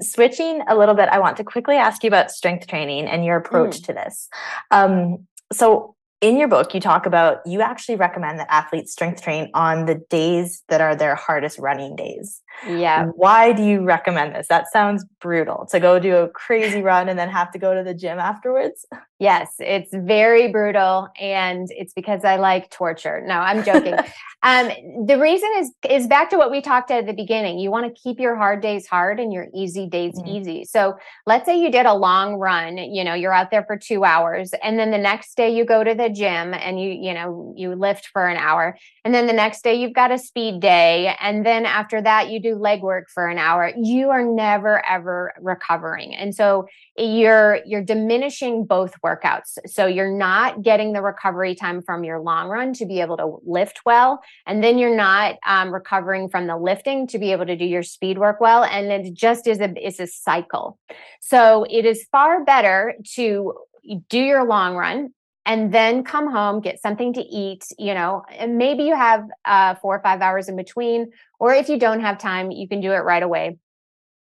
Switching a little bit, I want to quickly ask you about strength training and your approach to this. So in your book, you talk about, you actually recommend that athletes strength train on the days that are their hardest running days. Yeah. Why do you recommend this? That sounds brutal to go do a crazy run and then have to go to the gym afterwards. Yes, it's very brutal. And it's because I like torture. No, I'm joking. The reason is back to what we talked at the beginning. You want to keep your hard days hard and your easy days easy. So let's say you did a long run, you're out there for 2 hours, and then the next day you go to the gym and you lift for an hour. And then the next day you've got a speed day. And then after that, you do leg work for an hour. You are never, ever recovering. And so you're diminishing both workouts. So you're not getting the recovery time from your long run to be able to lift well. And then you're not recovering from the lifting to be able to do your speed work well. And it just is a cycle. So it is far better to do your long run and then come home, get something to eat, and maybe you have 4 or 5 hours in between, or if you don't have time, you can do it right away.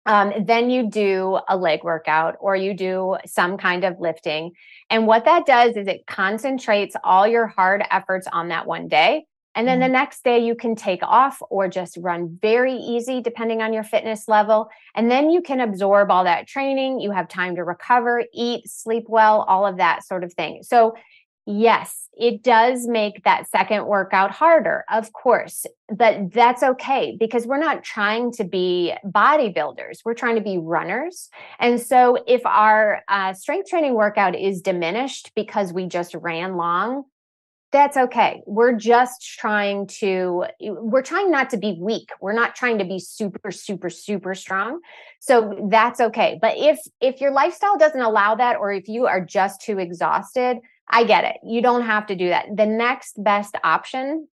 Then you do a leg workout or you do some kind of lifting. And what that does is it concentrates all your hard efforts on that one day. And then the next day you can take off or just run very easy, depending on your fitness level. And then you can absorb all that training. You have time to recover, eat, sleep well, all of that sort of thing. So yes, it does make that second workout harder, of course, but that's okay because we're not trying to be bodybuilders. We're trying to be runners. And so if our strength training workout is diminished because we just ran long, that's okay. We're just trying not to be weak. We're not trying to be super, super, super strong. So that's okay. But if your lifestyle doesn't allow that, or if you are just too exhausted, I get it. You don't have to do that. The next best option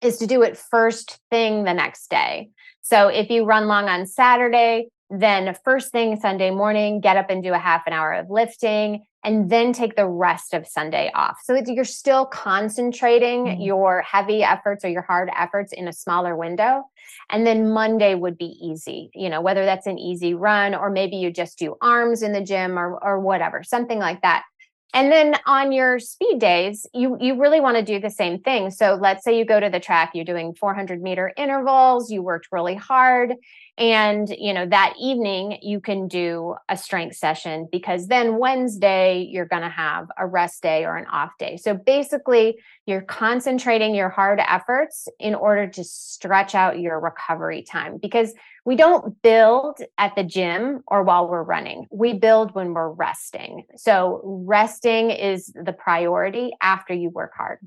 is to do it first thing the next day. So if you run long on Saturday, then first thing Sunday morning, get up and do a half an hour of lifting. and then take the rest of Sunday off. So you're still concentrating your heavy efforts or your hard efforts in a smaller window. And then Monday would be easy, you know, whether that's an easy run or maybe you just do arms in the gym or whatever, something like that. And then on your speed days, you really want to do the same thing. So let's say you go to the track, you're doing 400-meter intervals, you worked really hard. And, you know, that evening you can do a strength session because then Wednesday you're going to have a rest day or an off day. So basically you're concentrating your hard efforts in order to stretch out your recovery time, because we don't build at the gym or while we're running. We build when we're resting. So resting is the priority after you work hard.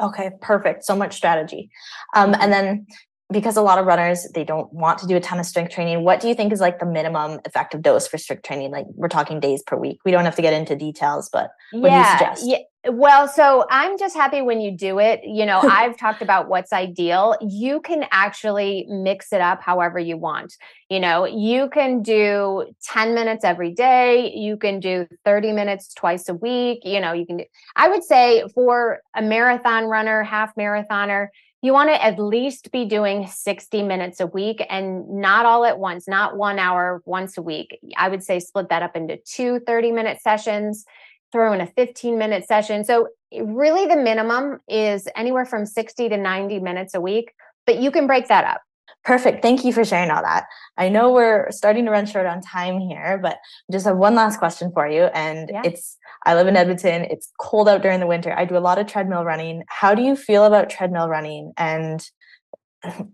Okay, perfect. So much strategy. And then because a lot of runners, they don't want to do a ton of strength training. What do you think is like the minimum effective dose for strength training? Like we're talking days per week. We don't have to get into details, but what do you suggest? Yeah. Well, so I'm just happy when you do it. You know, I've talked about what's ideal. You can actually mix it up however you want. You know, you can do 10 minutes every day. You can do 30 minutes twice a week. You know, you can do, I would say for a marathon runner, half marathoner, you want to at least be doing 60 minutes a week and not all at once, not 1 hour once a week. I would say split that up into two 30-minute sessions, throw in a 15-minute session. So really the minimum is anywhere from 60 to 90 minutes a week, but you can break that up. Perfect. Thank you for sharing all that. I know we're starting to run short on time here, but I just have one last question for you. And I live in Edmonton. It's cold out during the winter. I do a lot of treadmill running. How do you feel about treadmill running? And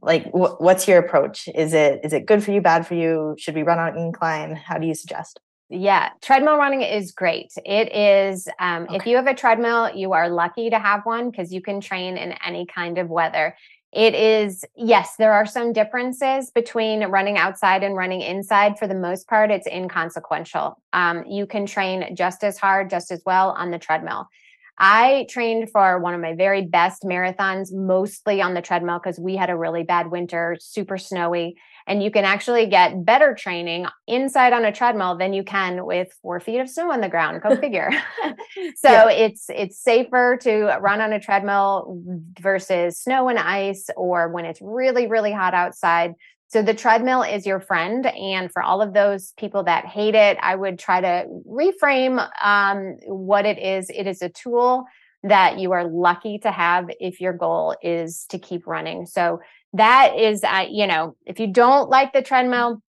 like, what's your approach? Is it good for you, bad for you? Should we run on incline? How do you suggest? Yeah. Treadmill running is great. It is, If you have a treadmill, you are lucky to have one because you can train in any kind of weather. It is, yes, there are some differences between running outside and running inside. For the most part, it's inconsequential. You can train just as hard, just as well on the treadmill. I trained for one of my very best marathons, mostly on the treadmill because we had a really bad winter, super snowy. And you can actually get better training inside on a treadmill than you can with 4 feet of snow on the ground. Go figure. It's safer to run on a treadmill versus snow and ice or when it's really, really hot outside. So the treadmill is your friend. And for all of those people that hate it, I would try to reframe what it is. It is a tool that you are lucky to have if your goal is to keep running. So that is, if you don't like the treadmill,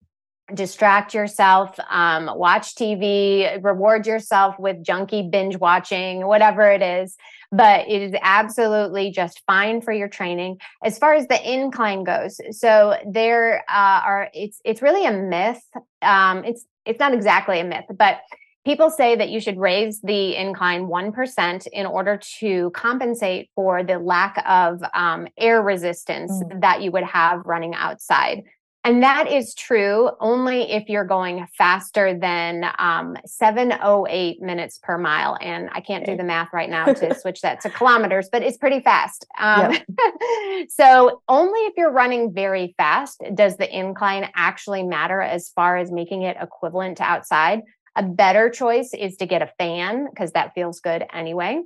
distract yourself, watch TV, reward yourself with junky binge watching, whatever it is. But it is absolutely just fine for your training. As far as the incline goes, so there it's really a myth. It's not exactly a myth, but people say that you should raise the incline 1% in order to compensate for the lack of air resistance that you would have running outside. And that is true only if you're going faster than 708 minutes per mile. And I can't do the math right now to switch that to kilometers, but it's pretty fast. So only if you're running very fast does the incline actually matter as far as making it equivalent to outside. A better choice is to get a fan because that feels good anyway.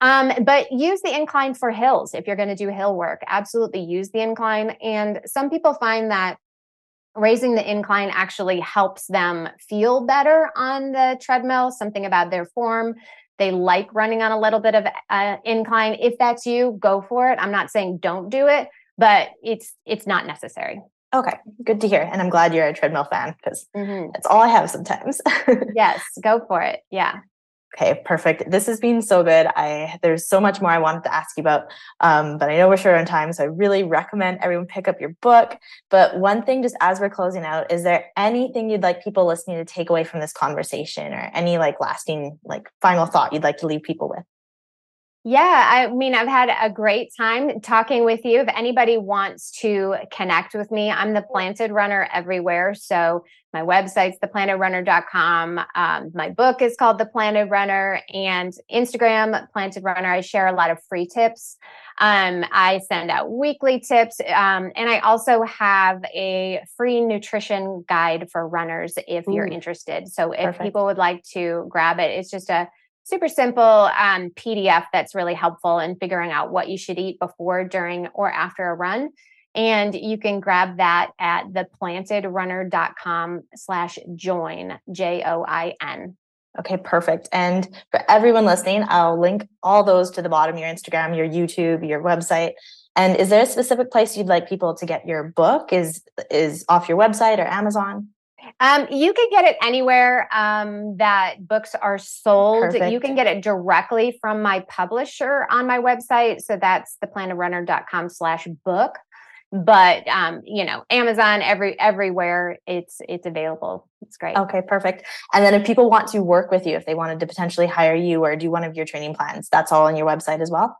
But use the incline for hills. If you're going to do hill work, absolutely use the incline. And some people find that raising the incline actually helps them feel better on the treadmill, something about their form. They like running on a little bit of incline. If that's you, go for it. I'm not saying don't do it, but it's not necessary. Okay, good to hear. And I'm glad you're a treadmill fan because that's all I have sometimes. Yes, go for it. Yeah. Okay, perfect. This has been so good. There's so much more I wanted to ask you about, but I know we're short on time, so I really recommend everyone pick up your book. But one thing, just as we're closing out, is there anything you'd like people listening to take away from this conversation or any lasting final thought you'd like to leave people with? Yeah, I mean, I've had a great time talking with you. If anybody wants to connect with me, I'm The Planted Runner everywhere. So my website's theplanted runner.com. My book is called The Planted Runner, and Instagram, Planted Runner. I share a lot of free tips. I send out weekly tips. And I also have a free nutrition guide for runners if you're interested. So if people would like to grab it, it's just a super simple PDF that's really helpful in figuring out what you should eat before, during, or after a run. And you can grab that at theplantedrunner.com/join, JOIN. Okay, perfect. And for everyone listening, I'll link all those to the bottom, your Instagram, your YouTube, your website. And is there a specific place you'd like people to get your book? Is off your website or Amazon? You can get it anywhere that books are sold. Perfect. You can get it directly from my publisher on my website. So that's theplantedrunner.com/book. But, Amazon, everywhere it's available. It's great. Okay, perfect. And then if people want to work with you, if they wanted to potentially hire you or do one of your training plans, that's all on your website as well?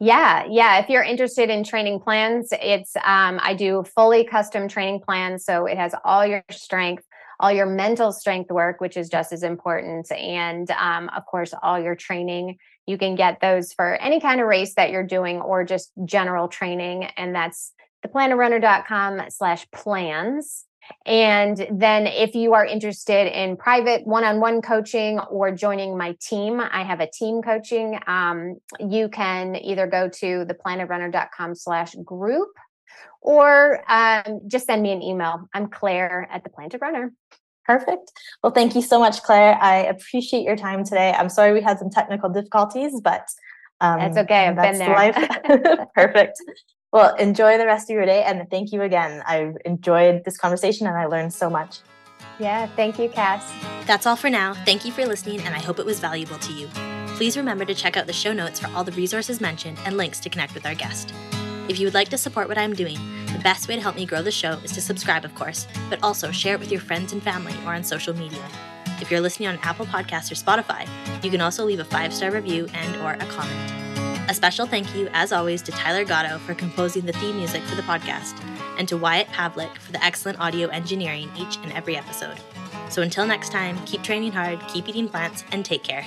Yeah. If you're interested in training plans, it's, I do fully custom training plans. So it has all your strength, all your mental strength work, which is just as important. And, of course, all your training. You can get those for any kind of race that you're doing or just general training. And that's theplantedrunner.com/plans. And then if you are interested in private one-on-one coaching or joining my team, I have a team coaching. You can either go to theplantedrunner.com/group or just send me an email. I'm Claire at The Planted Runner. Perfect. Well, thank you so much, Claire. I appreciate your time today. I'm sorry we had some technical difficulties, but that's okay. I've been there. Life. Perfect. Well, enjoy the rest of your day. And thank you again. I've enjoyed this conversation and I learned so much. Yeah. Thank you, Cass. That's all for now. Thank you for listening. And I hope it was valuable to you. Please remember to check out the show notes for all the resources mentioned and links to connect with our guest. If you would like to support what I'm doing, the best way to help me grow the show is to subscribe, of course, but also share it with your friends and family or on social media. If you're listening on Apple Podcasts or Spotify, you can also leave a 5-star review and/or a comment. A special thank you, as always, to Tyler Gatto for composing the theme music for the podcast and to Wyatt Pavlik for the excellent audio engineering each and every episode. So until next time, keep training hard, keep eating plants, and take care.